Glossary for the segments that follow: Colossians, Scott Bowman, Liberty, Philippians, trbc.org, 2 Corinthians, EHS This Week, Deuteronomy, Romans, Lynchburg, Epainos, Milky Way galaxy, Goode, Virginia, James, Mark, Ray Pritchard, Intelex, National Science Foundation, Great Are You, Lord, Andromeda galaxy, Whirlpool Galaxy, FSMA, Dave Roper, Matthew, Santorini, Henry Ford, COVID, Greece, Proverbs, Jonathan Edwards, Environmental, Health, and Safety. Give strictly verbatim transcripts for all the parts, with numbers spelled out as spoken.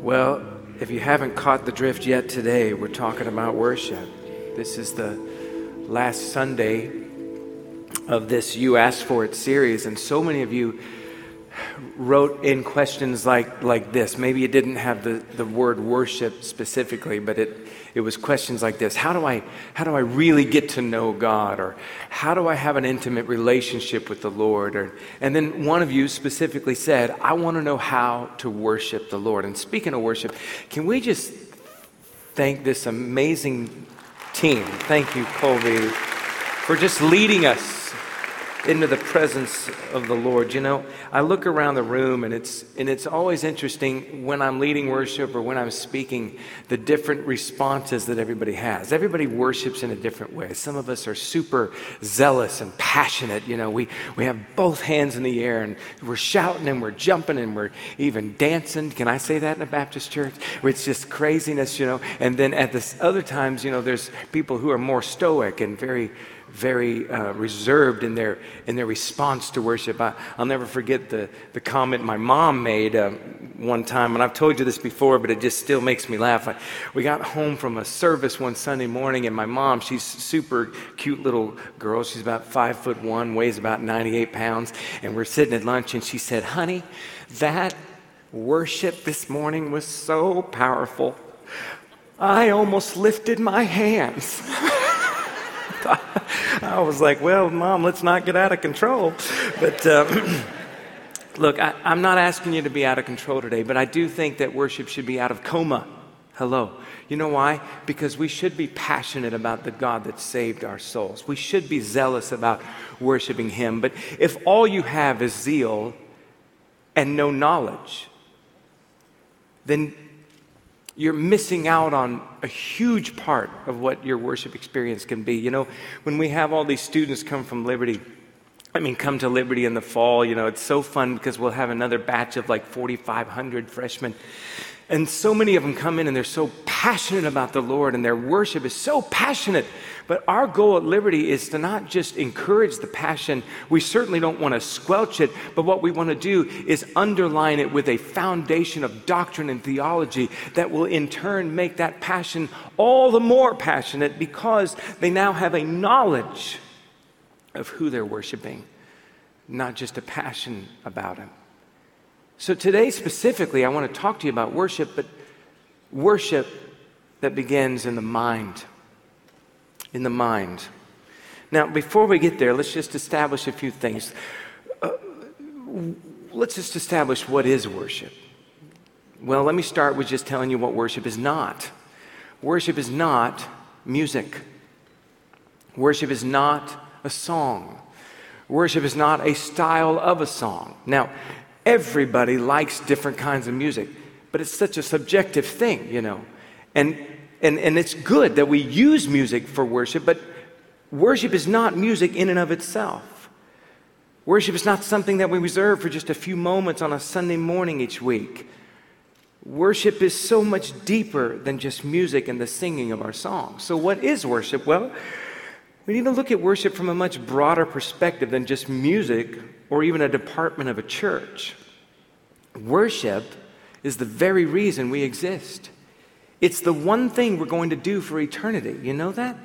Well, if you haven't caught the drift yet today, we're talking about worship. This is the last Sunday of this You Asked For It series, and so many of you wrote in questions like, like this. Maybe it didn't have the, the word worship specifically, but it, it was questions like this. How do I how do I really get to know God? Or how do I have an intimate relationship with the Lord? Or, and then one of you specifically said, I want to know how to worship the Lord. And speaking of worship, can we just thank this amazing team? Thank you, Colby, for just leading us into the presence of the Lord. You know, I look around the room, and it's and it's always interesting when I'm leading worship or when I'm speaking, the different responses that everybody has. Everybody worships in a different way. Some of us are super zealous and passionate. You know, we, we have both hands in the air, and we're shouting, and we're jumping, and we're even dancing. Can I say that in a Baptist church? It's just craziness, you know. And then at this other times, you know, there's people who are more stoic and very very uh, reserved in their in their response to worship. I, I'll never forget the, the comment my mom made um, one time, and I've told you this before, but it just still makes me laugh. I, we got home from a service one Sunday morning, and my mom, she's super cute little girl. She's about five foot one, weighs about ninety-eight pounds, and we're sitting at lunch, and she said, honey, that worship this morning was so powerful. I almost lifted my hands. I was like, well, Mom, let's not get out of control. But uh, look, I, I'm not asking you to be out of control today, but I do think that worship should be out of coma. Hello. You know why? Because we should be passionate about the God that saved our souls. We should be zealous about worshiping Him. But if all you have is zeal and no knowledge, then you're missing out on a huge part of what your worship experience can be. You know, when we have all these students come from Liberty, I mean, come to Liberty in the fall, you know, it's so fun because we'll have another batch of like forty-five hundred freshmen. And so many of them come in and they're so passionate about the Lord, and their worship is so passionate. But our goal at Liberty is to not just encourage the passion. We certainly don't want to squelch it, but what we want to do is underline it with a foundation of doctrine and theology that will in turn make that passion all the more passionate because they now have a knowledge of who they're worshiping, not just a passion about Him. So today specifically, I want to talk to you about worship, but worship that begins in the mind. In the mind. Now, before we get there, let's just establish a few things. Uh, let's just establish what is worship. Well, let me start with just telling you what worship is not. Worship is not music. Worship is not a song. Worship is not a style of a song. Now, everybody likes different kinds of music, but it's such a subjective thing, you know. And and and it's good that we use music for worship, but worship is not music in and of itself. Worship is not something that we reserve for just a few moments on a Sunday morning each week. Worship is so much deeper than just music and the singing of our songs. So what is worship? Well, we need to look at worship from a much broader perspective than just music or even a department of a church. Worship is the very reason we exist. It's the one thing we're going to do for eternity. You know that?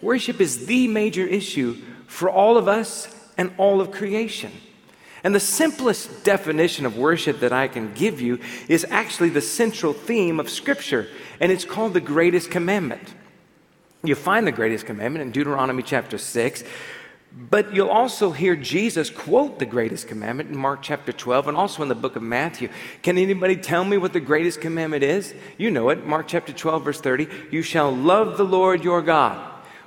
Worship is the major issue for all of us and all of creation. And the simplest definition of worship that I can give you is actually the central theme of Scripture, and it's called the greatest commandment. You find the greatest commandment in Deuteronomy chapter six, but you'll also hear Jesus quote the greatest commandment in Mark chapter twelve and also in the book of Matthew. Can anybody tell me what the greatest commandment is? You know it. Mark chapter twelve, verse thirty. You shall love the Lord your God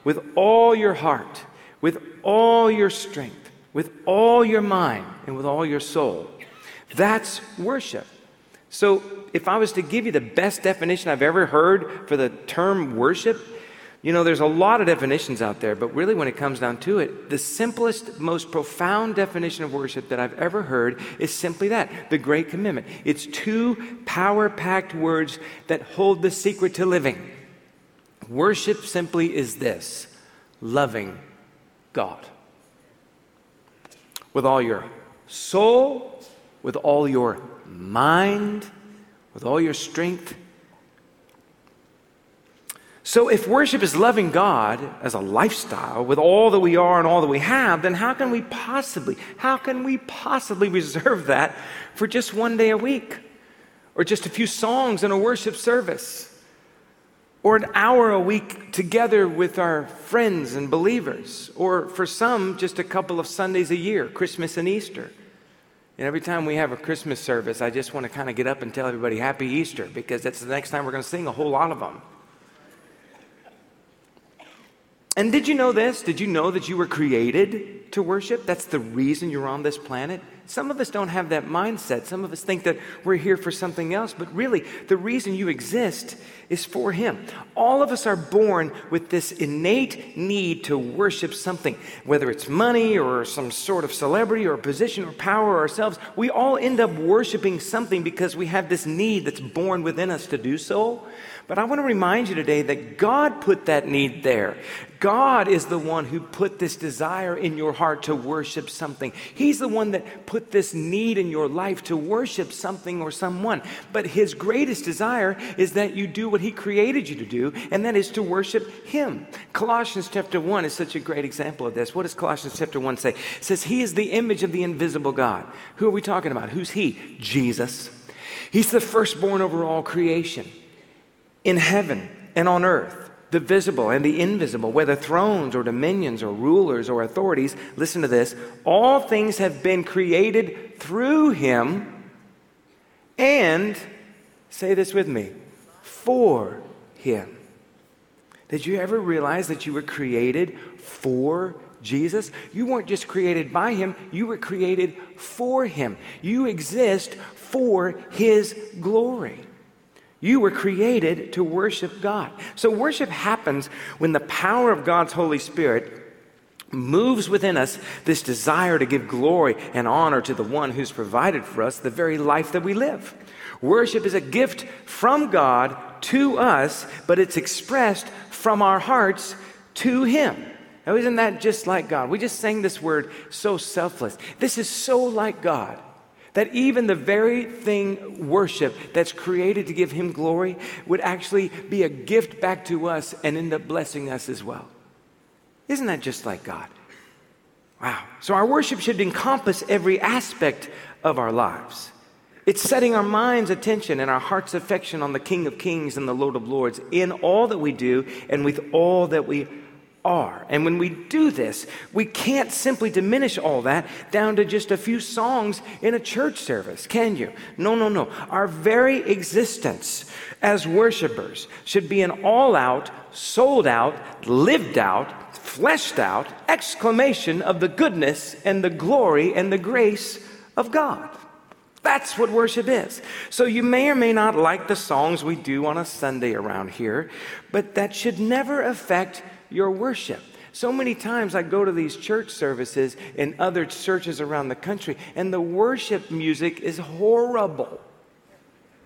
with all your heart, with all your strength, with all your mind, and with all your soul. That's worship. So if I was to give you the best definition I've ever heard for the term worship, you know, there's a lot of definitions out there, but really when it comes down to it, the simplest, most profound definition of worship that I've ever heard is simply that, the Great Commandment. It's two power-packed words that hold the secret to living. Worship simply is this, loving God with all your soul, with all your mind, with all your strength. So if worship is loving God as a lifestyle with all that we are and all that we have, then how can we possibly, how can we possibly reserve that for just one day a week or just a few songs in a worship service or an hour a week together with our friends and believers, or for some, just a couple of Sundays a year, Christmas and Easter? And every time we have a Christmas service, I just want to kind of get up and tell everybody Happy Easter, because that's the next time we're going to sing a whole lot of them. And did you know this? Did you know that you were created to worship? That's the reason you're on this planet. Some of us don't have that mindset. Some of us think that we're here for something else, but really the reason you exist is for Him. All of us are born with this innate need to worship something, whether it's money or some sort of celebrity or position or power or ourselves. We all end up worshiping something because we have this need that's born within us to do so. But I want to remind you today that God put that need there. God is the one who put this desire in your heart to worship something. He's the one that put this need in your life to worship something or someone. But His greatest desire is that you do what He created you to do, and that is to worship Him. Colossians chapter one is such a great example of this. What does Colossians chapter one say? It says, He is the image of the invisible God. Who are we talking about? Who's He? Jesus. He's the firstborn over all creation. In heaven and on earth, the visible and the invisible, whether thrones or dominions or rulers or authorities, listen to this, all things have been created through Him and, say this with me, for Him. Did you ever realize that you were created for Jesus? You weren't just created by Him, you were created for Him. You exist for His glory. You were created to worship God. So worship happens when the power of God's Holy Spirit moves within us this desire to give glory and honor to the one who's provided for us the very life that we live. Worship is a gift from God to us, but it's expressed from our hearts to Him. Now, isn't that just like God? We just sang this word, so selfless. This is so like God, that even the very thing, worship, that's created to give Him glory would actually be a gift back to us and end up blessing us as well. Isn't that just like God? Wow. So our worship should encompass every aspect of our lives. It's setting our mind's attention and our heart's affection on the King of Kings and the Lord of Lords in all that we do and with all that we are. And when we do this, we can't simply diminish all that down to just a few songs in a church service, can you? No, no, no. Our very existence as worshipers should be an all-out, sold-out, lived-out, fleshed-out exclamation of the goodness and the glory and the grace of God. That's what worship is. So you may or may not like the songs we do on a Sunday around here, but that should never affect your worship. So many times I go to these church services in other churches around the country, and the worship music is horrible.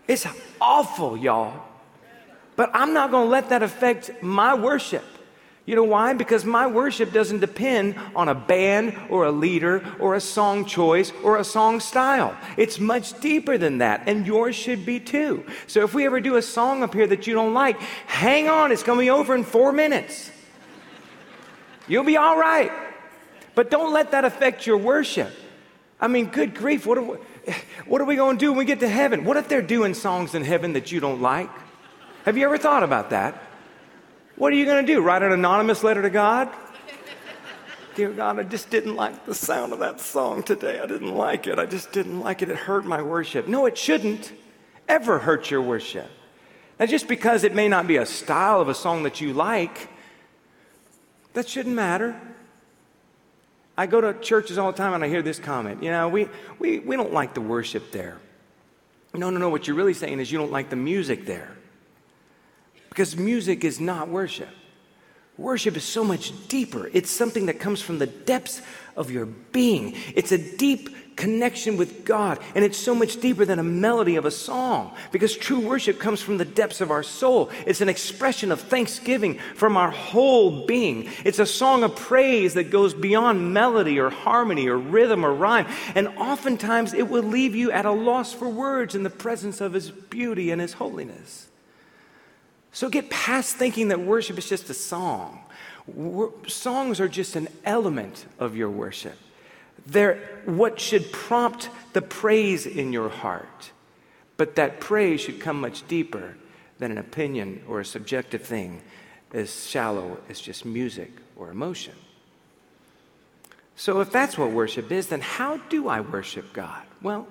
It's awful, y'all. But I'm not going to let that affect my worship. You know why? Because my worship doesn't depend on a band or a leader or a song choice or a song style. It's much deeper than that, and yours should be too. So if we ever do a song up here that you don't like, hang on, it's going to be over in four minutes. You'll be all right. But don't let that affect your worship. I mean, good grief, what are we, what are we going to do when we get to heaven? What if they're doing songs in heaven that you don't like? Have you ever thought about that? What are you going to do, write an anonymous letter to God? Dear God, I just didn't like the sound of that song today. I didn't like it. I just didn't like it. It hurt my worship. No, it shouldn't ever hurt your worship. Now, just because it may not be a style of a song that you like, that shouldn't matter. I go to churches all the time and I hear this comment, you know, we, we, we don't like the worship there. No, no, no, what you're really saying is you don't like the music there. Because music is not worship. Worship is so much deeper. It's something that comes from the depths of your being. It's a deep connection with God, and it's so much deeper than a melody of a song, because true worship comes from the depths of our soul. It's an expression of thanksgiving from our whole being. It's a song of praise that goes beyond melody or harmony or rhythm or rhyme, and oftentimes it will leave you at a loss for words in the presence of His beauty and His holiness. So get past thinking that worship is just a song. Wor- songs are just an element of your worship. They're what should prompt the praise in your heart. But that praise should come much deeper than an opinion or a subjective thing as shallow as just music or emotion. So if that's what worship is, then how do I worship God? Well,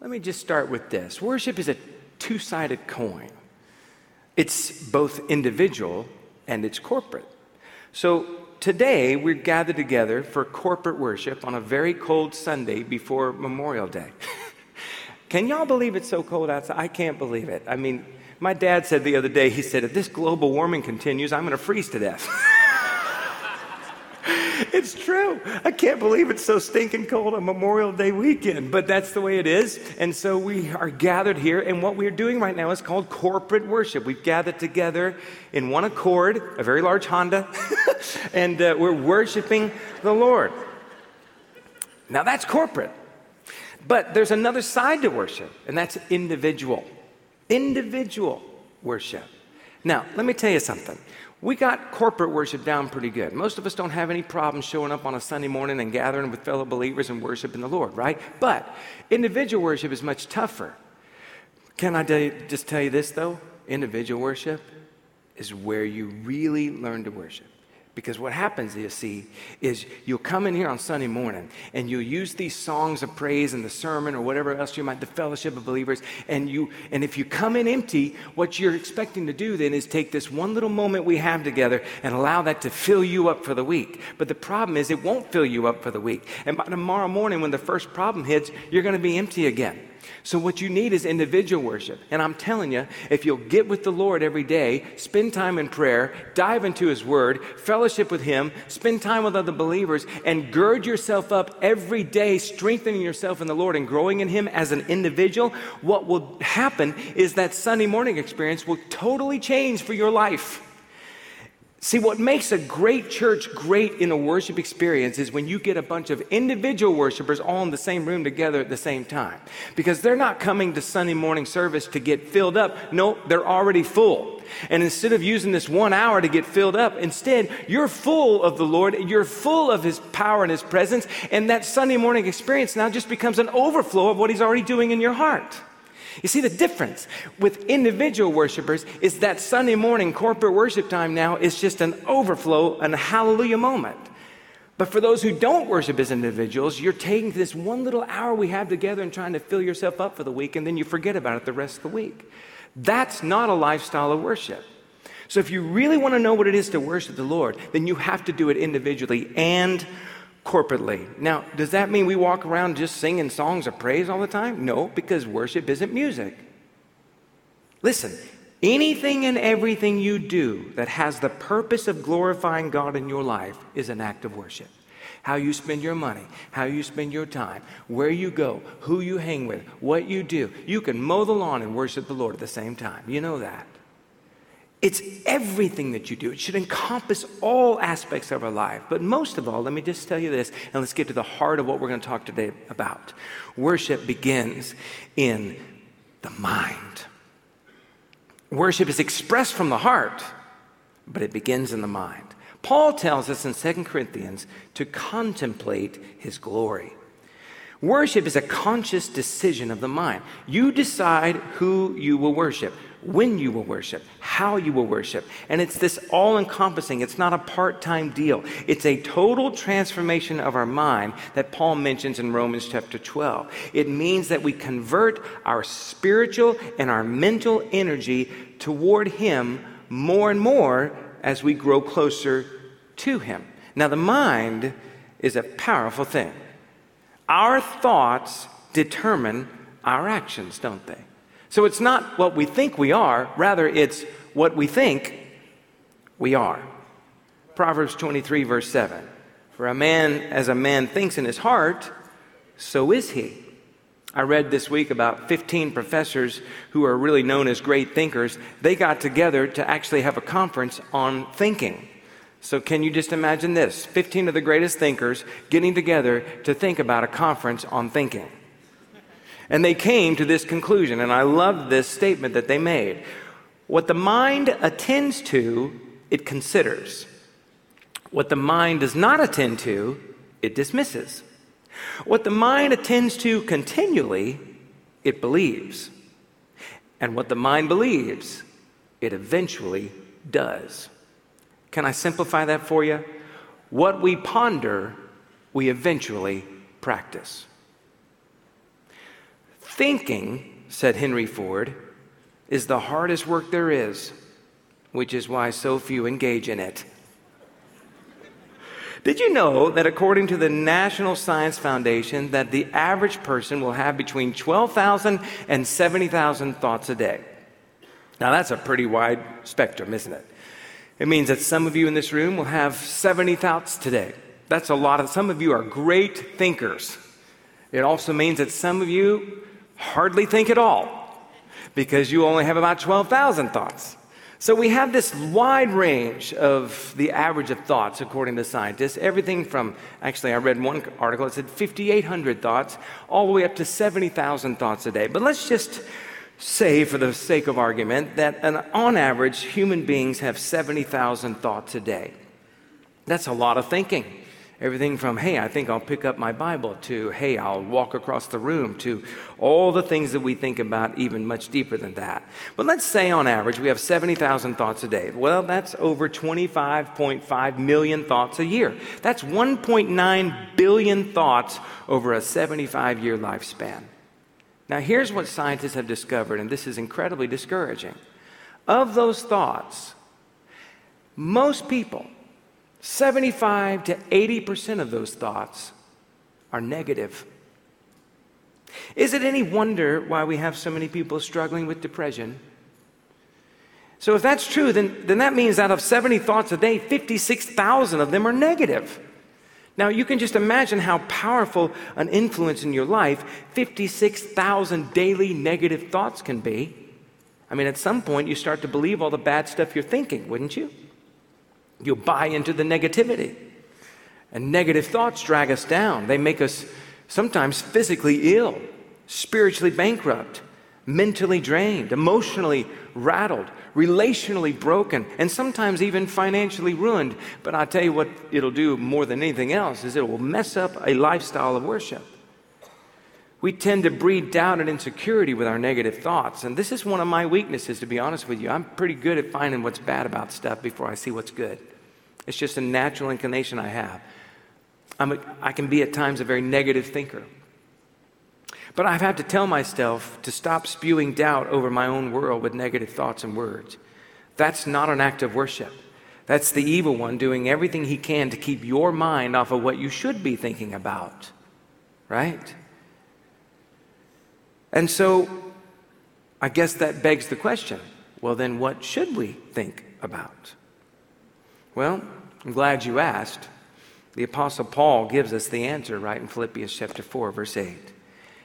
let me just start with this. Worship is a two-sided coin. It's both individual and it's corporate. So today we're gathered together for corporate worship on a very cold Sunday before Memorial Day. Can y'all believe it's so cold outside? I can't believe it. I mean, my dad said the other day, he said, if this global warming continues, I'm going to freeze to death. It's true. I can't believe it's so stinking cold on Memorial Day weekend, but that's the way it is. And so we are gathered here, and what we're doing right now is called corporate worship. We've gathered together in one accord, a very large Honda, and uh, we're worshiping the Lord. Now that's corporate, but there's another side to worship, and that's individual. Individual worship. Now, let me tell you something. We got corporate worship down pretty good. Most of us don't have any problem showing up on a Sunday morning and gathering with fellow believers and worshiping the Lord, right? But individual worship is much tougher. Can I tell you, just tell you this, though? Individual worship is where you really learn to worship. Because what happens, you see, is you'll come in here on Sunday morning and you'll use these songs of praise and the sermon or whatever else you might, the fellowship of believers, and you and if you come in empty, what you're expecting to do then is take this one little moment we have together and allow that to fill you up for the week. But the problem is it won't fill you up for the week. And by tomorrow morning when the first problem hits, you're going to be empty again. So what you need is individual worship. And I'm telling you, if you'll get with the Lord every day, spend time in prayer, dive into His Word, fellowship with Him, spend time with other believers, and gird yourself up every day, strengthening yourself in the Lord and growing in Him as an individual, what will happen is that Sunday morning experience will totally change for your life. See, what makes a great church great in a worship experience is when you get a bunch of individual worshipers all in the same room together at the same time. Because they're not coming to Sunday morning service to get filled up. No, they're already full. And instead of using this one hour to get filled up, instead, you're full of the Lord. You're full of His power and His presence. And that Sunday morning experience now just becomes an overflow of what He's already doing in your heart. You see, the difference with individual worshipers is that Sunday morning corporate worship time now is just an overflow and a hallelujah moment. But for those who don't worship as individuals, you're taking this one little hour we have together and trying to fill yourself up for the week, and then you forget about it the rest of the week. That's not a lifestyle of worship. So if you really want to know what it is to worship the Lord, then you have to do it individually and corporately. Now, does that mean we walk around just singing songs of praise all the time? No, because worship isn't music. Listen, anything and everything you do that has the purpose of glorifying God in your life is an act of worship. How you spend your money, how you spend your time, where you go, who you hang with, what you do. You can mow the lawn and worship the Lord at the same time. You know that. It's everything that you do. It should encompass all aspects of our life. But most of all, let me just tell you this, and let's get to the heart of what we're going to talk today about. Worship begins in the mind. Worship is expressed from the heart, but it begins in the mind. Paul tells us in Second Corinthians to contemplate His glory. Worship is a conscious decision of the mind. You decide who you will worship, when you will worship, how you will worship. And it's this all-encompassing. It's not a part-time deal. It's a total transformation of our mind that Paul mentions in Romans chapter twelve. It means that we convert our spiritual and our mental energy toward Him more and more as we grow closer to Him. Now, the mind is a powerful thing. Our thoughts determine our actions, don't they? So it's not what we think we are, rather it's what we think we are. Proverbs twenty-three, verse seven. For a man, as a man thinks in his heart, so is he. I read this week about fifteen professors who are really known as great thinkers. They got together to actually have a conference on thinking. So can you just imagine this? fifteen of the greatest thinkers getting together to think about a conference on thinking. And they came to this conclusion, and I love this statement that they made. What the mind attends to, it considers. What the mind does not attend to, it dismisses. What the mind attends to continually, it believes. And what the mind believes, it eventually does. Can I simplify that for you? What we ponder, we eventually practice. Thinking, said Henry Ford, is the hardest work there is, which is why so few engage in it. Did you know that according to the National Science Foundation that the average person will have between twelve thousand and seventy thousand thoughts a day? Now that's a pretty wide spectrum, isn't it? It means that some of you in this room will have seventy thoughts today. That's a lot. Of some of you are great thinkers. It also means that some of you hardly think at all because you only have about twelve thousand thoughts. So we have this wide range of the average of thoughts, according to scientists. Everything from, actually I read one article, it said five thousand eight hundred thoughts, all the way up to seventy thousand thoughts a day. But let's just say, for the sake of argument, that an, on average, human beings have seventy thousand thoughts a day. That's a lot of thinking. Everything from, hey, I think I'll pick up my Bible, to, hey, I'll walk across the room, to all the things that we think about even much deeper than that. But let's say on average we have seventy thousand thoughts a day. Well, that's over twenty-five point five million thoughts a year. That's one point nine billion thoughts over a seventy-five year lifespan. Now, here's what scientists have discovered, and this is incredibly discouraging. Of those thoughts, most people, seventy-five to eighty percent of those thoughts are negative. Is it any wonder why we have so many people struggling with depression? So if that's true, then, then that means out of seventy thoughts a day, fifty-six thousand of them are negative. Now you can just imagine how powerful an influence in your life fifty-six thousand daily negative thoughts can be. I mean, at some point you start to believe all the bad stuff you're thinking, wouldn't you? You'll buy into the negativity. And negative thoughts drag us down. They make us sometimes physically ill, spiritually bankrupt, mentally drained, emotionally rattled, relationally broken, and sometimes even financially ruined. But I tell you what it'll do more than anything else is it will mess up a lifestyle of worship. We tend to breed doubt and insecurity with our negative thoughts. And this is one of my weaknesses, to be honest with you. I'm pretty good at finding what's bad about stuff before I see what's good. It's just a natural inclination I have. I'm a, I can be at times a very negative thinker. But I've had to tell myself to stop spewing doubt over my own world with negative thoughts and words. That's not an act of worship. That's the evil one doing everything he can to keep your mind off of what you should be thinking about, right? And so I guess that begs the question, well, then what should we think about? Well, I'm glad you asked. The Apostle Paul gives us the answer right in Philippians chapter four, verse eight.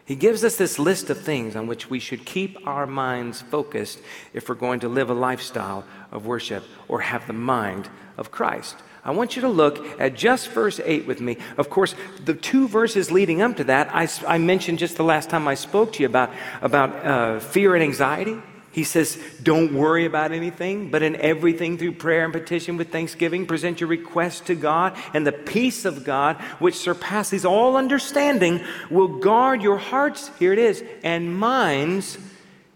He gives us this list of things on which we should keep our minds focused if we're going to live a lifestyle of worship or have the mind of Christ. I want you to look at just verse eight with me. Of course, the two verses leading up to that, I, I mentioned just the last time I spoke to you about, about uh, fear and anxiety. He says, don't worry about anything, but in everything through prayer and petition with thanksgiving, present your requests to God, and the peace of God, which surpasses all understanding, will guard your hearts, here it is, and minds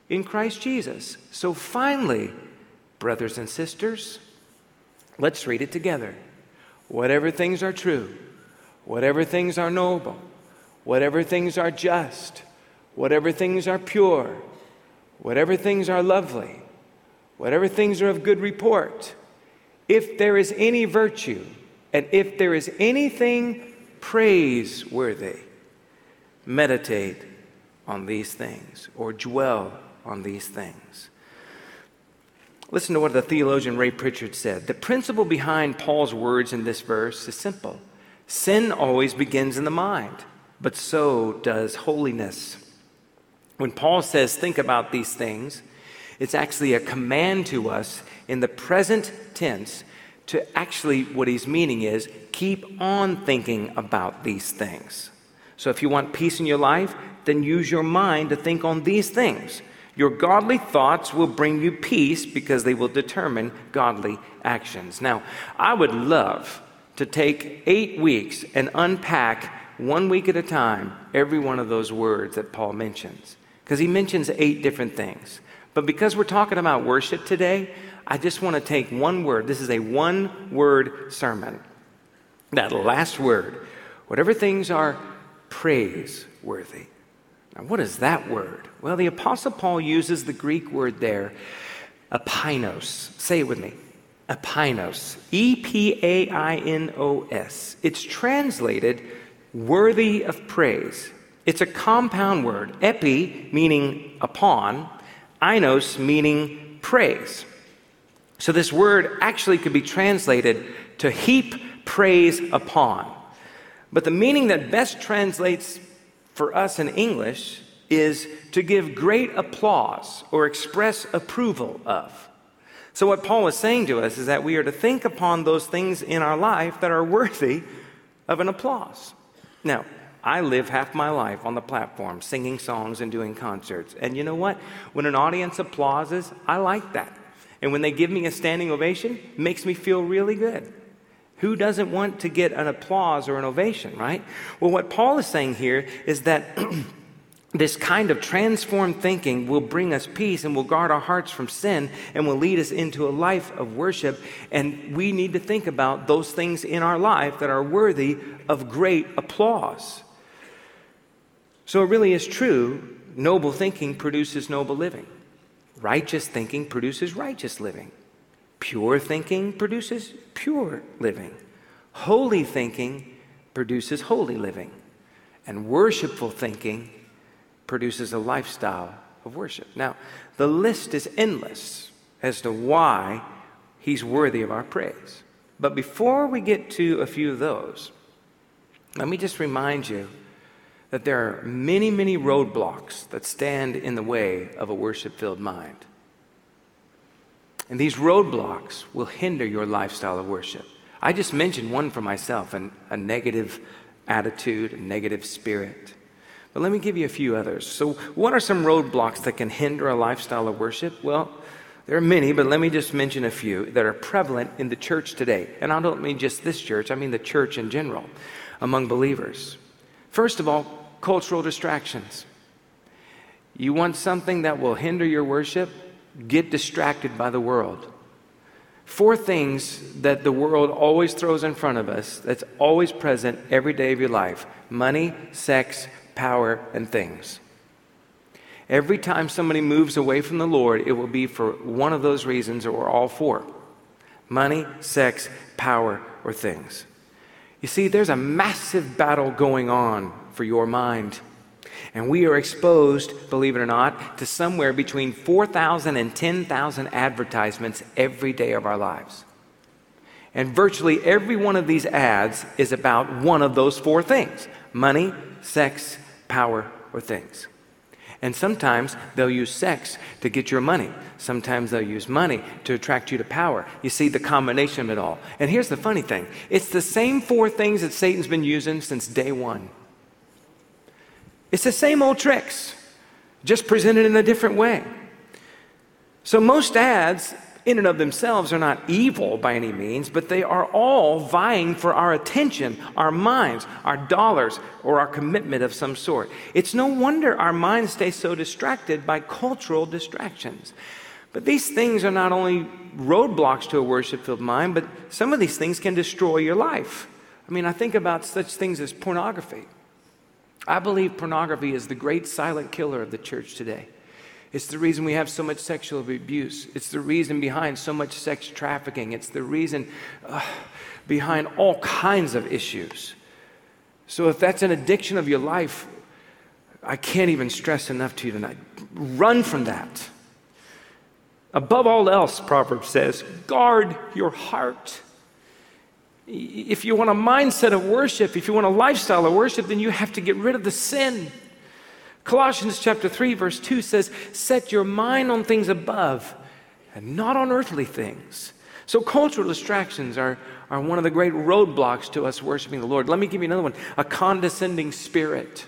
in Christ Jesus. So finally, brothers and sisters, let's read it together. Whatever things are true, whatever things are noble, whatever things are just, whatever things are pure, whatever things are lovely, whatever things are of good report, if there is any virtue, and if there is anything praiseworthy, meditate on these things or dwell on these things. Listen to what the theologian Ray Pritchard said. The principle behind Paul's words in this verse is simple. Sin always begins in the mind, but so does holiness. When Paul says, think about these things, it's actually a command to us in the present tense to actually, what he's meaning is, keep on thinking about these things. So if you want peace in your life, then use your mind to think on these things. Your godly thoughts will bring you peace because they will determine godly actions. Now, I would love to take eight weeks and unpack one week at a time every one of those words that Paul mentions, because he mentions eight different things. But because we're talking about worship today, I just want to take one word. This is a one-word sermon. That last word, whatever things are praiseworthy. Now, what is that word? Well, the Apostle Paul uses the Greek word there, epainos. Say it with me, epainos, E P A I N O S. It's translated worthy of praise. It's a compound word, epi meaning upon, ainos meaning praise. So this word actually could be translated to heap praise upon. But the meaning that best translates for us in English is to give great applause or express approval of. So what Paul is saying to us is that we are to think upon those things in our life that are worthy of an applause. Now, I live half my life on the platform singing songs and doing concerts. And you know what? When an audience applauses, I like that. And when they give me a standing ovation, it makes me feel really good. Who doesn't want to get an applause or an ovation, right? Well, what Paul is saying here is that this kind of transformed thinking will bring us peace and will guard our hearts from sin and will lead us into a life of worship. And we need to think about those things in our life that are worthy of great applause. So it really is true, noble thinking produces noble living. Righteous thinking produces righteous living. Pure thinking produces pure living. Holy thinking produces holy living. And worshipful thinking produces a lifestyle of worship. Now, the list is endless as to why he's worthy of our praise. But before we get to a few of those, let me just remind you that there are many, many roadblocks that stand in the way of a worship-filled mind. And these roadblocks will hinder your lifestyle of worship. I just mentioned one for myself, an, a negative attitude, a negative spirit. But let me give you a few others. So what are some roadblocks that can hinder a lifestyle of worship? Well, there are many, but let me just mention a few that are prevalent in the church today. And I don't mean just this church, I mean the church in general, among believers. First of all, cultural distractions. You want something that will hinder your worship? Get distracted by the world. Four things that the world always throws in front of us that's always present every day of your life: money, sex, power, and things. Every time somebody moves away from the Lord, it will be for one of those reasons or all four: money, sex, power, or things. You see, there's a massive battle going on for your mind. And we are exposed, believe it or not, to somewhere between four thousand and ten thousand advertisements every day of our lives. And virtually every one of these ads is about one of those four things: money, sex, power, or things. And sometimes they'll use sex to get your money. Sometimes they'll use money to attract you to power. You see the combination of it all. And here's the funny thing. It's the same four things that Satan's been using since day one. It's the same old tricks, just presented in a different way. So most ads in and of themselves are not evil by any means, but they are all vying for our attention, our minds, our dollars, or our commitment of some sort. It's no wonder our minds stay so distracted by cultural distractions. But these things are not only roadblocks to a worship-filled mind, but some of these things can destroy your life. I mean, I think about such things as pornography. I believe pornography is the great silent killer of the church today. It's the reason we have so much sexual abuse. It's the reason behind so much sex trafficking. It's the reason uh, behind all kinds of issues. So if that's an addiction of your life, I can't even stress enough to you tonight. Run from that. Above all else, Proverbs says, guard your heart. If you want a mindset of worship, if you want a lifestyle of worship, then you have to get rid of the sin. Colossians chapter three, verse two says, set your mind on things above and not on earthly things. So cultural distractions are, are one of the great roadblocks to us worshiping the Lord. Let me give you another one, a condescending spirit.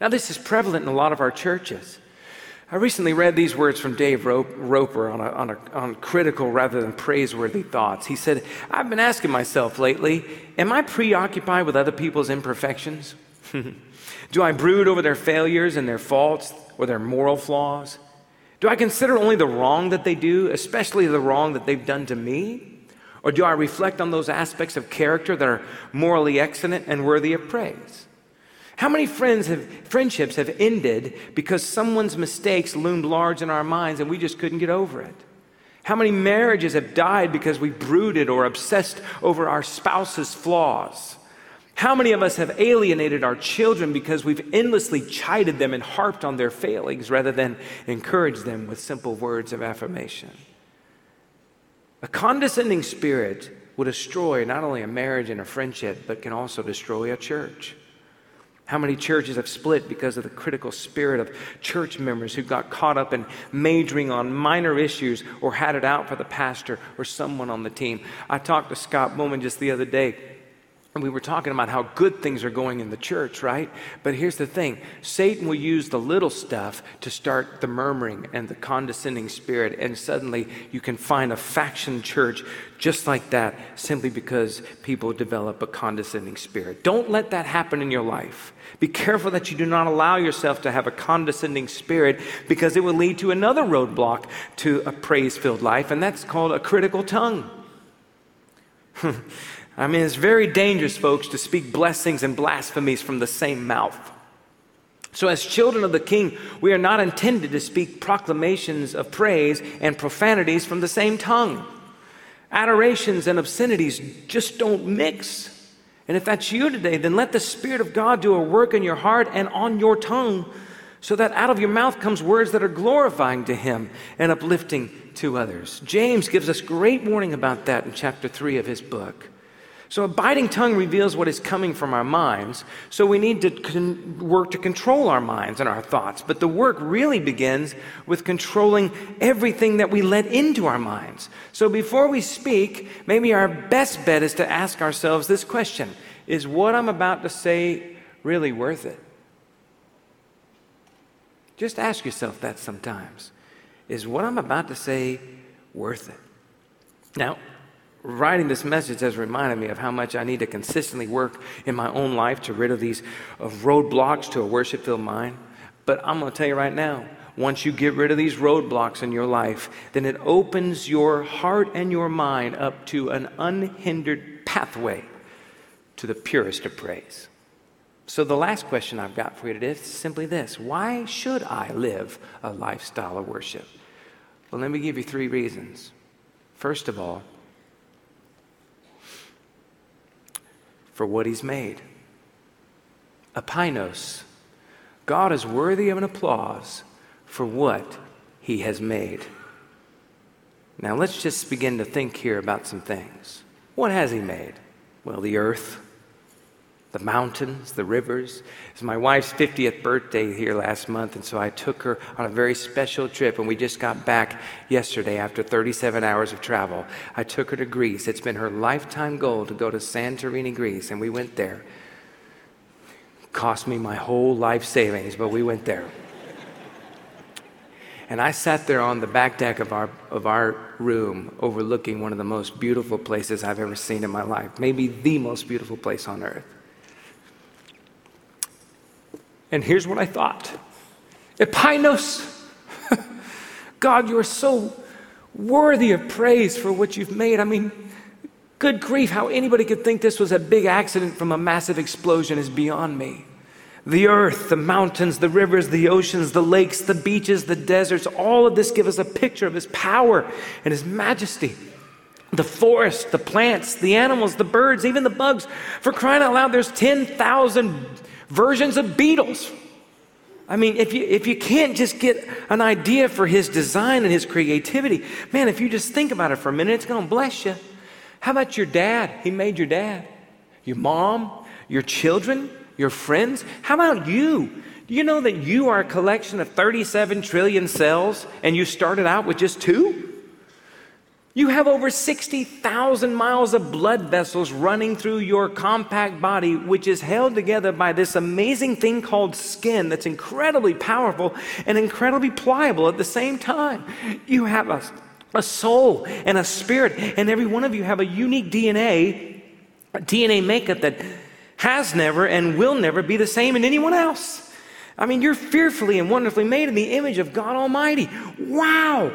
Now, this is prevalent in a lot of our churches. I recently read these words from Dave Roper on, a, on, a, on critical rather than praiseworthy thoughts. He said, I've been asking myself lately, am I preoccupied with other people's imperfections? Do I brood over their failures and their faults or their moral flaws? Do I consider only the wrong that they do, especially the wrong that they've done to me? Or do I reflect on those aspects of character that are morally excellent and worthy of praise? How many friends have, friendships have ended because someone's mistakes loomed large in our minds and we just couldn't get over it? How many marriages have died because we brooded or obsessed over our spouse's flaws? How many of us have alienated our children because we've endlessly chided them and harped on their failings rather than encourage them with simple words of affirmation? A condescending spirit will destroy not only a marriage and a friendship, but can also destroy a church. How many churches have split because of the critical spirit of church members who got caught up in majoring on minor issues or had it out for the pastor or someone on the team? I talked to Scott Bowman just the other day, and we were talking about how good things are going in the church, right? But here's the thing. Satan will use the little stuff to start the murmuring and the condescending spirit, and suddenly you can find a faction church just like that simply because people develop a condescending spirit. Don't let that happen in your life. Be careful that you do not allow yourself to have a condescending spirit, because it will lead to another roadblock to a praise-filled life, and that's called a critical tongue. I mean, it's very dangerous, folks, to speak blessings and blasphemies from the same mouth. So as children of the King, we are not intended to speak proclamations of praise and profanities from the same tongue. Adorations and obscenities just don't mix. And if that's you today, then let the Spirit of God do a work in your heart and on your tongue, so that out of your mouth comes words that are glorifying to Him and uplifting to others. James gives us great warning about that in chapter three of his book. So a biting tongue reveals what is coming from our minds, so we need to con- work to control our minds and our thoughts. But the work really begins with controlling everything that we let into our minds. So before we speak, maybe our best bet is to ask ourselves this question: is what I'm about to say really worth it? Just ask yourself that sometimes. Is what I'm about to say worth it? Now, writing this message has reminded me of how much I need to consistently work in my own life to rid of these of roadblocks to a worship-filled mind. But I'm going to tell you right now, once you get rid of these roadblocks in your life, then it opens your heart and your mind up to an unhindered pathway to the purest of praise. So the last question I've got for you today is simply this: why should I live a lifestyle of worship? Well, let me give you three reasons. First of all, for what He's made. Apainos. God is worthy of an applause for what He has made. Now let's just begin to think here about some things. What has He made? Well, the earth, the mountains, the rivers. It's my wife's fiftieth birthday here last month, and so I took her on a very special trip, and we just got back yesterday after thirty-seven hours of travel. I took her to Greece. It's been her lifetime goal to go to Santorini, Greece, and we went there. It cost me my whole life savings, but we went there. And I sat there on the back deck of our of our room overlooking one of the most beautiful places I've ever seen in my life, maybe the most beautiful place on earth. And here's what I thought: Epainos, God, you are so worthy of praise for what you've made. I mean, good grief, how anybody could think this was a big accident from a massive explosion is beyond me. The earth, the mountains, the rivers, the oceans, the lakes, the beaches, the deserts, all of this give us a picture of His power and His majesty. The forest, the plants, the animals, the birds, even the bugs. For crying out loud, there's ten thousand versions of beetles. I mean, if you if you can't just get an idea for his design and his creativity, man, if you just think about it for a minute, it's going to bless you. How about your dad? He made your dad, your mom, your children, your friends. How about you? Do you know that you are a collection of thirty-seven trillion cells and you started out with just two? You have over sixty thousand miles of blood vessels running through your compact body, which is held together by this amazing thing called skin that's incredibly powerful and incredibly pliable at the same time. You have a, a soul and a spirit, and every one of you have a unique D N A, a D N A makeup that has never and will never be the same in anyone else. I mean, you're fearfully and wonderfully made in the image of God Almighty. Wow!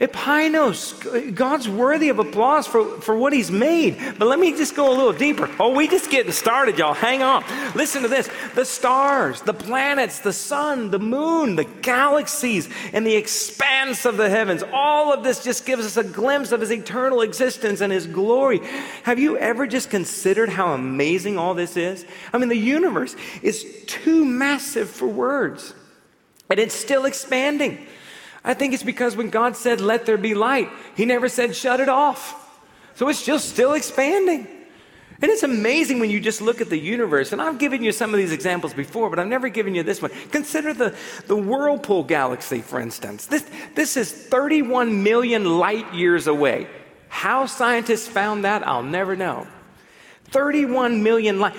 Epainos, God's worthy of applause for, for what he's made. But let me just go a little deeper. Oh, we just getting started, y'all. Hang on. Listen to this. The stars, the planets, the sun, the moon, the galaxies, and the expanse of the heavens. All of this just gives us a glimpse of his eternal existence and his glory. Have you ever just considered how amazing all this is? I mean, the universe is too massive for words, and it's still expanding. I think it's because when God said, let there be light, he never said, shut it off. So it's just still expanding. And it's amazing when you just look at the universe. And I've given you some of these examples before, but I've never given you this one. Consider the, the Whirlpool Galaxy, for instance. This, this is thirty-one million light years away. How scientists found that, I'll never know. thirty-one million light.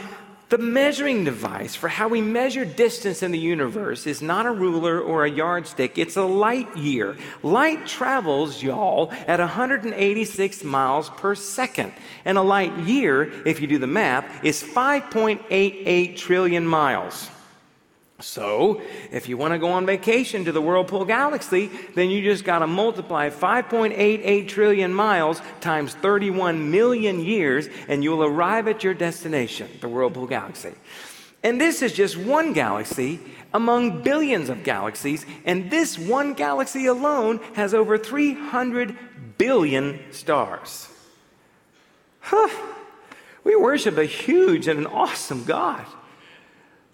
The measuring device for how we measure distance in the universe is not a ruler or a yardstick. It's a light year. Light travels, y'all, at one hundred eighty-six miles per second. And a light year, if you do the math, is five point eight eight trillion miles. So, if you want to go on vacation to the Whirlpool Galaxy, then you just got to multiply five point eight eight trillion miles times thirty-one million years, and you'll arrive at your destination, the Whirlpool Galaxy. And this is just one galaxy among billions of galaxies, and this one galaxy alone has over three hundred billion stars. Huh. We worship a huge and an awesome God.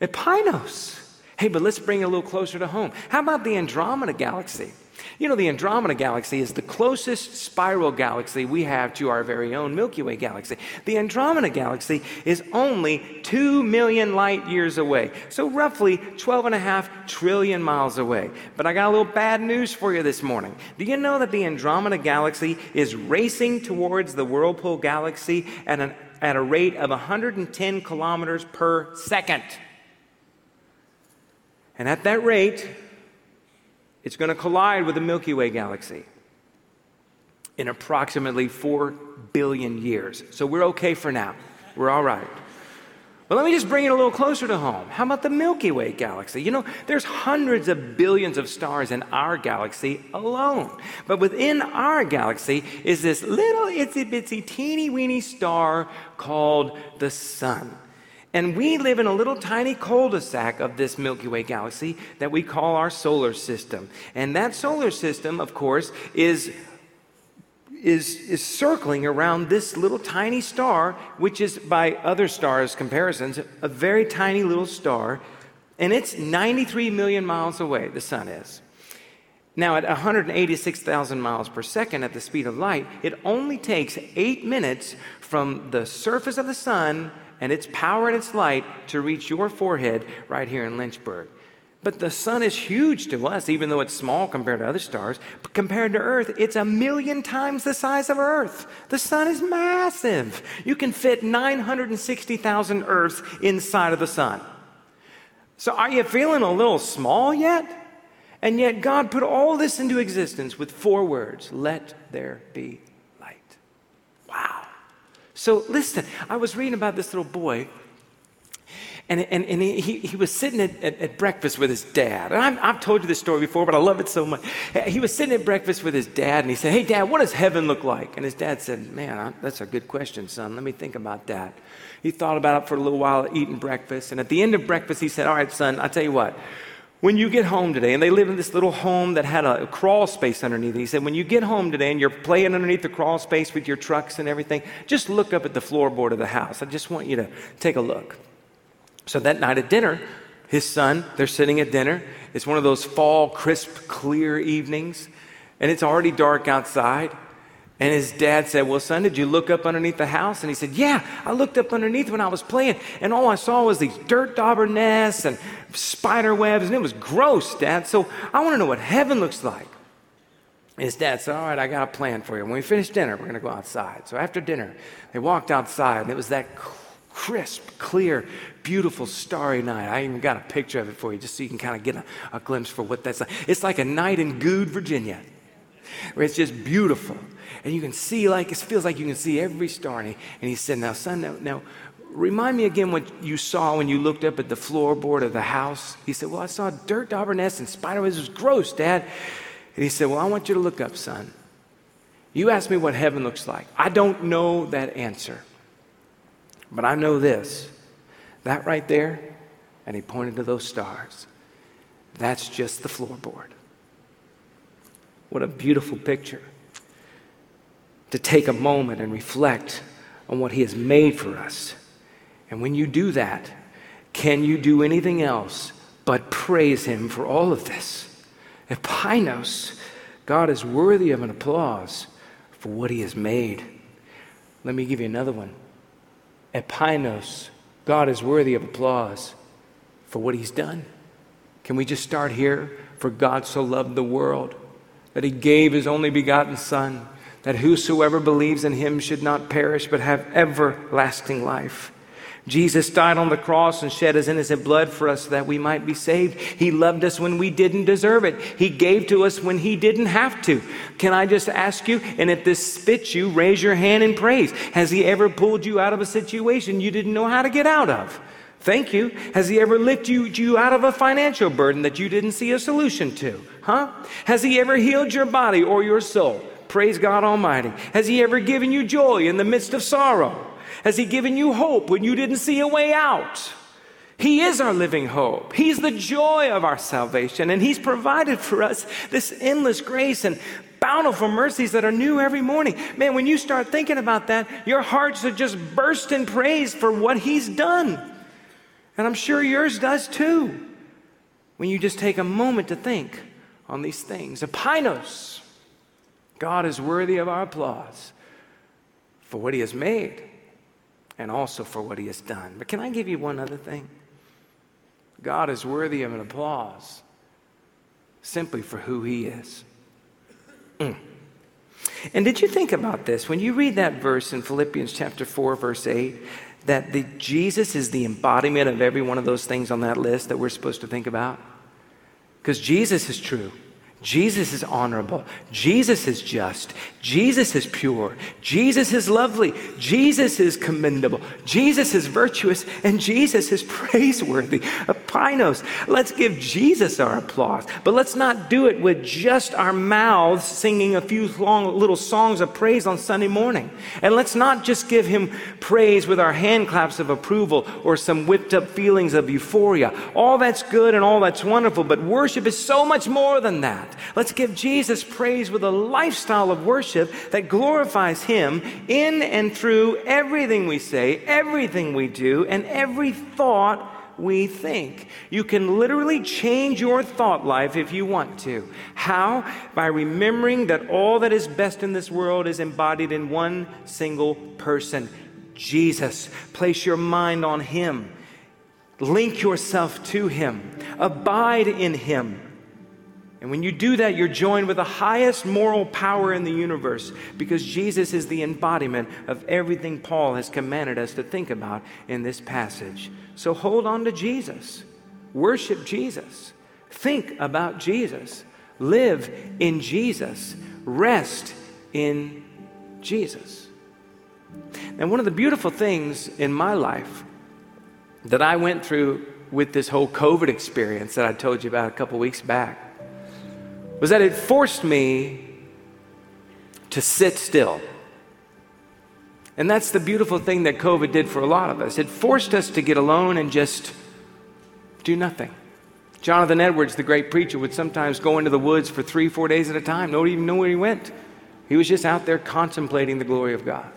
Epainos. Hey, but let's bring it a little closer to home. How about the Andromeda galaxy? You know, the Andromeda galaxy is the closest spiral galaxy we have to our very own Milky Way galaxy. The Andromeda galaxy is only two million light years away, so roughly twelve and a half trillion miles away. But I got a little bad news for you this morning. Do you know that the Andromeda galaxy is racing towards the Whirlpool galaxy at, an, at a rate of one hundred ten kilometers per second? And at that rate, it's going to collide with the Milky Way galaxy in approximately four billion years. So we're okay for now. We're all right. But let me just bring it a little closer to home. How about the Milky Way galaxy? You know, there's hundreds of billions of stars in our galaxy alone. But within our galaxy is this little itsy-bitsy, teeny-weeny star called the sun. And we live in a little tiny cul-de-sac of this Milky Way galaxy that we call our solar system. And that solar system, of course, is, is, is circling around this little tiny star, which is, by other stars' comparisons, a very tiny little star. And it's ninety-three million miles away, the sun is. Now, at one hundred eighty-six thousand miles per second at the speed of light, it only takes eight minutes from the surface of the sun and its power and its light to reach your forehead right here in Lynchburg. But the sun is huge to us, even though it's small compared to other stars. But compared to Earth, it's a million times the size of Earth. The sun is massive. You can fit nine hundred sixty thousand Earths inside of the sun. So are you feeling a little small yet? And yet God put all this into existence with four words: let there be light. Wow. So listen, I was reading about this little boy, and, and, and he, he was sitting at, at, at breakfast with his dad. And I'm, I've told you this story before, but I love it so much. He was sitting at breakfast with his dad, and he said, "Hey, Dad, what does heaven look like?" And his dad said, "Man, I, that's a good question, son. Let me think about that." He thought about it for a little while, eating breakfast. And at the end of breakfast, he said, "All right, son, I'll tell you what. When you get home today," and they lived in this little home that had a crawl space underneath it. He said, "When you get home today and you're playing underneath the crawl space with your trucks and everything, just look up at the floorboard of the house. I just want you to take a look." So that night at dinner, his son. They're sitting at dinner. It's one of those fall, crisp, clear evenings, and it's already dark outside. And his dad said, well, son, did you look up underneath the house? And he said, yeah, I looked up underneath when I was playing, and all I saw was these dirt dauber nests and spider webs, and it was gross, Dad. So I want to know what heaven looks like. And his dad said, all right, I got a plan for you. When we finish dinner, we're going to go outside. So after dinner, they walked outside, and it was that crisp, clear, beautiful, starry night. I even got a picture of it for you just so you can kind of get a, a glimpse for what that's like. It's like a night in Goode, Virginia, where it's just beautiful. And you can see, like, it feels like you can see every star. And he, and he said, now, son, now, now, remind me again what you saw when you looked up at the floorboard of the house. He said, well, I saw dirt dauber nests and spider webs. It was gross, Dad. And he said, well, I want you to look up, son. You asked me what heaven looks like. I don't know that answer. But I know this, that right there, and he pointed to those stars, that's just the floorboard. What a beautiful picture to take a moment and reflect on what he has made for us. And when you do that, can you do anything else but praise him for all of this? Epainos, God is worthy of an applause for what he has made. Let me give you another one. Epainos, God is worthy of applause for what he's done. Can we just start here? For God so loved the world that he gave his only begotten Son, that whosoever believes in him should not perish but have everlasting life. Jesus died on the cross and shed his innocent blood for us that we might be saved. He loved us when we didn't deserve it. He gave to us when he didn't have to. Can I just ask you, and if this fits you, raise your hand and praise. Has he ever pulled you out of a situation you didn't know how to get out of? Thank you. Has he ever lifted you out of a financial burden that you didn't see a solution to? Huh? Has he ever healed your body or your soul? Praise God Almighty. Has he ever given you joy in the midst of sorrow? Has he given you hope when you didn't see a way out? He is our living hope. He's the joy of our salvation, and he's provided for us this endless grace and bountiful mercies that are new every morning. Man, when you start thinking about that, your hearts are just burst in praise for what he's done. And I'm sure yours does too, when you just take a moment to think on these things. Epainos, God is worthy of our applause for what he has made, and also for what he has done. But can I give you one other thing? God is worthy of an applause simply for who he is. Mm. And did you think about this? When you read that verse in Philippians chapter four, verse eight, that the, Jesus is the embodiment of every one of those things on that list that we're supposed to think about? Because Jesus is true. Jesus is honorable. Jesus is just. Jesus is pure. Jesus is lovely. Jesus is commendable. Jesus is virtuous, and Jesus is praiseworthy. Epainos, let's give Jesus our applause, but let's not do it with just our mouths singing a few long little songs of praise on Sunday morning. And let's not just give him praise with our hand claps of approval or some whipped up feelings of euphoria. All that's good and all that's wonderful, but worship is so much more than that. Let's give Jesus praise with a lifestyle of worship that glorifies him in and through everything we say, everything we do, and every thought we think. You can literally change your thought life if you want to. How? By remembering that all that is best in this world is embodied in one single person, Jesus. Place your mind on him. Link yourself to him. Abide in him. And when you do that, you're joined with the highest moral power in the universe, because Jesus is the embodiment of everything Paul has commanded us to think about in this passage. So hold on to Jesus. Worship Jesus. Think about Jesus. Live in Jesus. Rest in Jesus. And one of the beautiful things in my life that I went through with this whole COVID experience that I told you about a couple weeks back was that it forced me to sit still. And that's the beautiful thing that COVID did for a lot of us. It forced us to get alone and just do nothing. Jonathan Edwards, the great preacher, would sometimes go into the woods for three, four days at a time. Nobody even knew where he went. He was just out there contemplating the glory of God.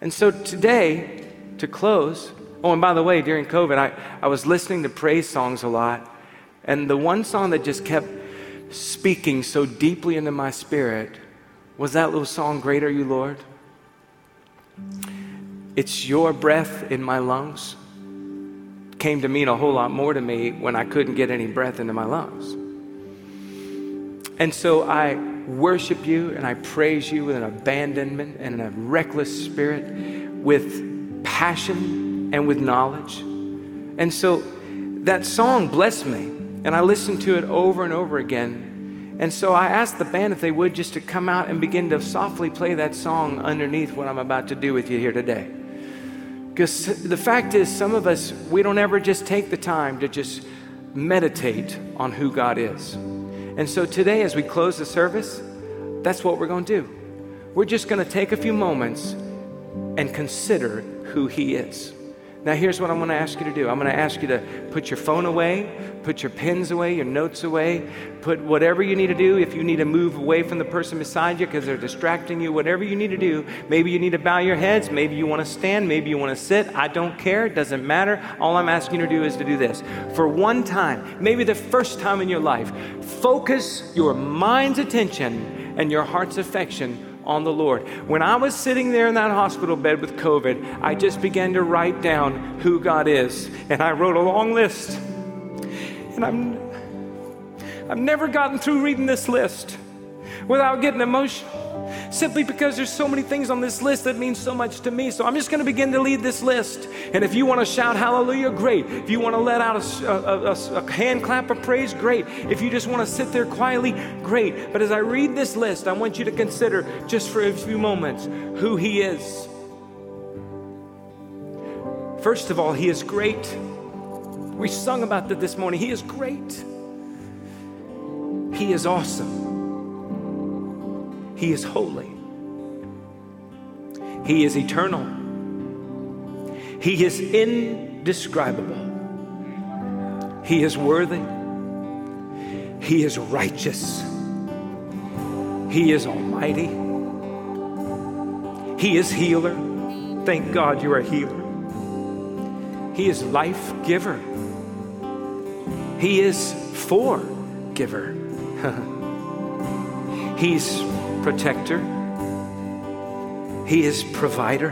And so today, to close, Oh, and by the way, during COVID, I, I was listening to praise songs a lot. And the one song that just kept speaking so deeply into my spirit was that little song, Great Are You, Lord. It's your breath in my lungs. It came to mean a whole lot more to me when I couldn't get any breath into my lungs. And so I worship you and I praise you with an abandonment and a reckless spirit, with passion and with knowledge. And so that song blessed me, and I listened to it over and over again. And so I asked the band if they would just to come out and begin to softly play that song underneath what I'm about to do with you here today. Because the fact is, some of us, we don't ever just take the time to just meditate on who God is. And so today, as we close the service, that's what we're going to do. We're just going to take a few moments and consider who he is. Now, here's what I'm going to ask you to do. I'm going to ask you to put your phone away, put your pens away, your notes away, put whatever you need to do. If you need to move away from the person beside you because they're distracting you, whatever you need to do. Maybe you need to bow your heads. Maybe you want to stand. Maybe you want to sit. I don't care. It doesn't matter. All I'm asking you to do is to do this. For one time, maybe the first time in your life, focus your mind's attention and your heart's affection on the Lord. When I was sitting there in that hospital bed with COVID, I just began to write down who God is. And I wrote a long list. And I'm, I've never gotten through reading this list without getting emotional, simply because there's so many things on this list that mean so much to me. So I'm just going to begin to lead this list. And if you want to shout hallelujah, great. If you want to let out a, a, a, a hand clap of praise, great. If you just want to sit there quietly, great. But as I read this list, I want you to consider just for a few moments who he is. First of all, he is great. We sung about that this morning. He is great. He is awesome. He is holy. He is eternal. He is indescribable. He is worthy. He is righteous. He is almighty. He is healer. Thank God you are a healer. He is life giver. He is forgiver. He's protector. He is provider.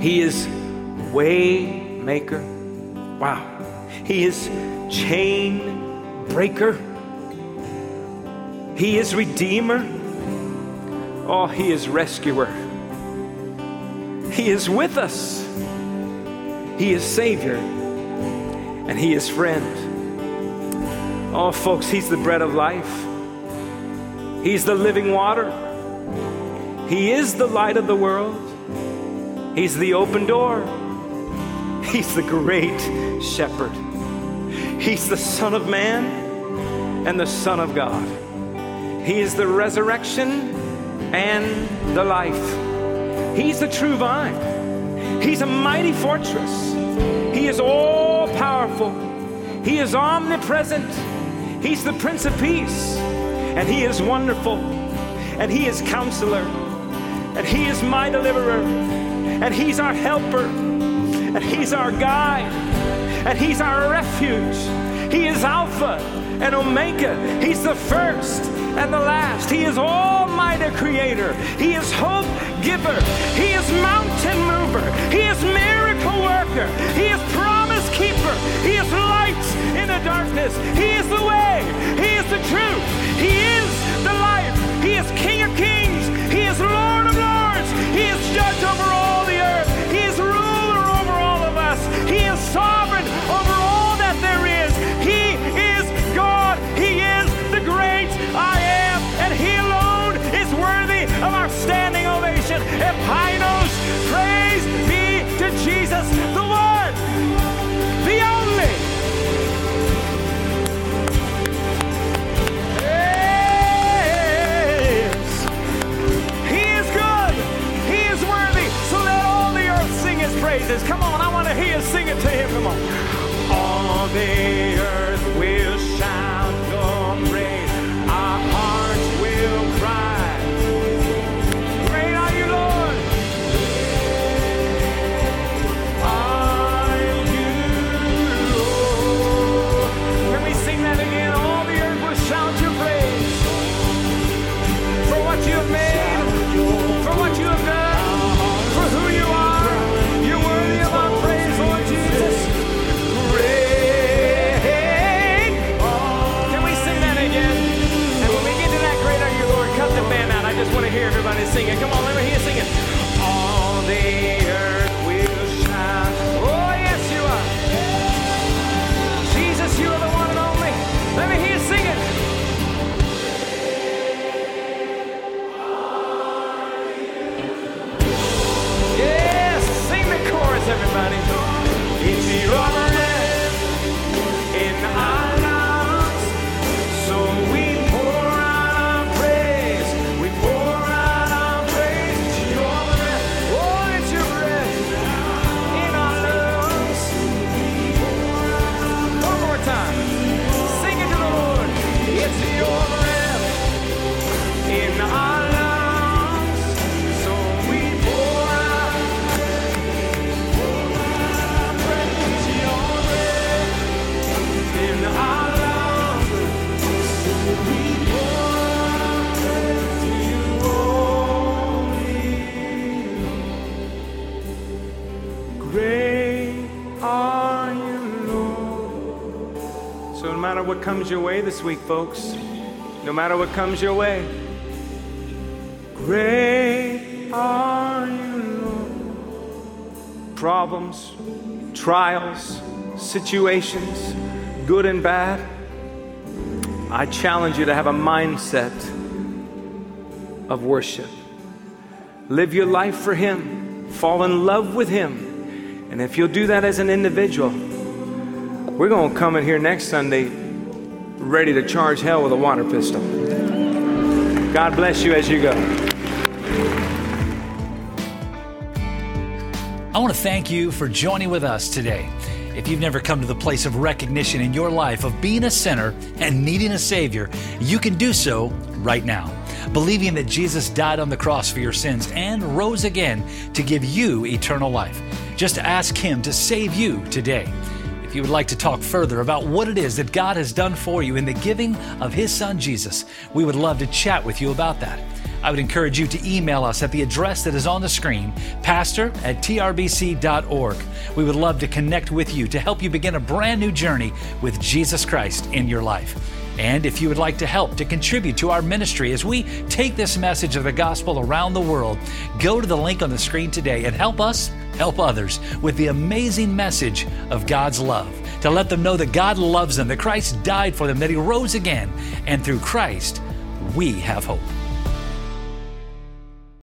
He is way maker. Wow. He is chain breaker. He is redeemer. Oh, he is rescuer. He is with us. He is savior. And he is friend. Oh, folks, he's the bread of life. He's the living water. He is the light of the world. He's the open door. He's the great shepherd. He's the Son of Man and the Son of God. He is the resurrection and the life. He's the true vine. He's a mighty fortress. He is all powerful. He is omnipresent. He's the Prince of Peace. And he is wonderful, and he is counselor, and he is my deliverer, and he's our helper, and he's our guide, and he's our refuge. He is Alpha and Omega. He's the first and the last. He is almighty creator. He is hope giver. He is mountain mover. He is miracle worker. He is promise keeper. He is light in the darkness. He is the way. He is the truth. He is the life. He is King of kings. He is Lord of lords. He is judge over all the earth. He is ruler over all of us. He is sovereign over all that there is. He is God. He is the great I am. And he alone is worthy of our standing ovation. Epainos, praise be to Jesus, the one, the only. Praises. Come on, I want to hear you sing it to him. Come on. All the earth will shout your praise. Our hearts will cry. Great are you, Lord. everyone is singing. Come on, let me hear you singing. All the earth will shine. Oh, yes, you are. Jesus, you are the one and only. Let me hear you singing. Yes, sing the chorus, everybody. It's your what comes your way this week, folks. No matter what comes your way, great are you, Lord. Problems, trials, situations, good and bad. I challenge you to have a mindset of worship. Live your life for Him. Fall in love with Him. And if you'll do that as an individual, we're going to come in here next Sunday ready to charge hell with a water pistol. God bless you as you go. I want to thank you for joining with us today. If you've never come to the place of recognition in your life of being a sinner and needing a Savior, you can do so right now, believing that Jesus died on the cross for your sins and rose again to give you eternal life. Just ask Him to save you today. If you would like to talk further about what it is that God has done for you in the giving of His Son Jesus, we would love to chat with you about that. I would encourage you to email us at the address that is on the screen, pastor at t r b c dot org. We would love to connect with you to help you begin a brand new journey with Jesus Christ in your life. And if you would like to help to contribute to our ministry as we take this message of the gospel around the world, go to the link on the screen today and help us help others with the amazing message of God's love, to let them know that God loves them, that Christ died for them, that He rose again, and through Christ, we have hope.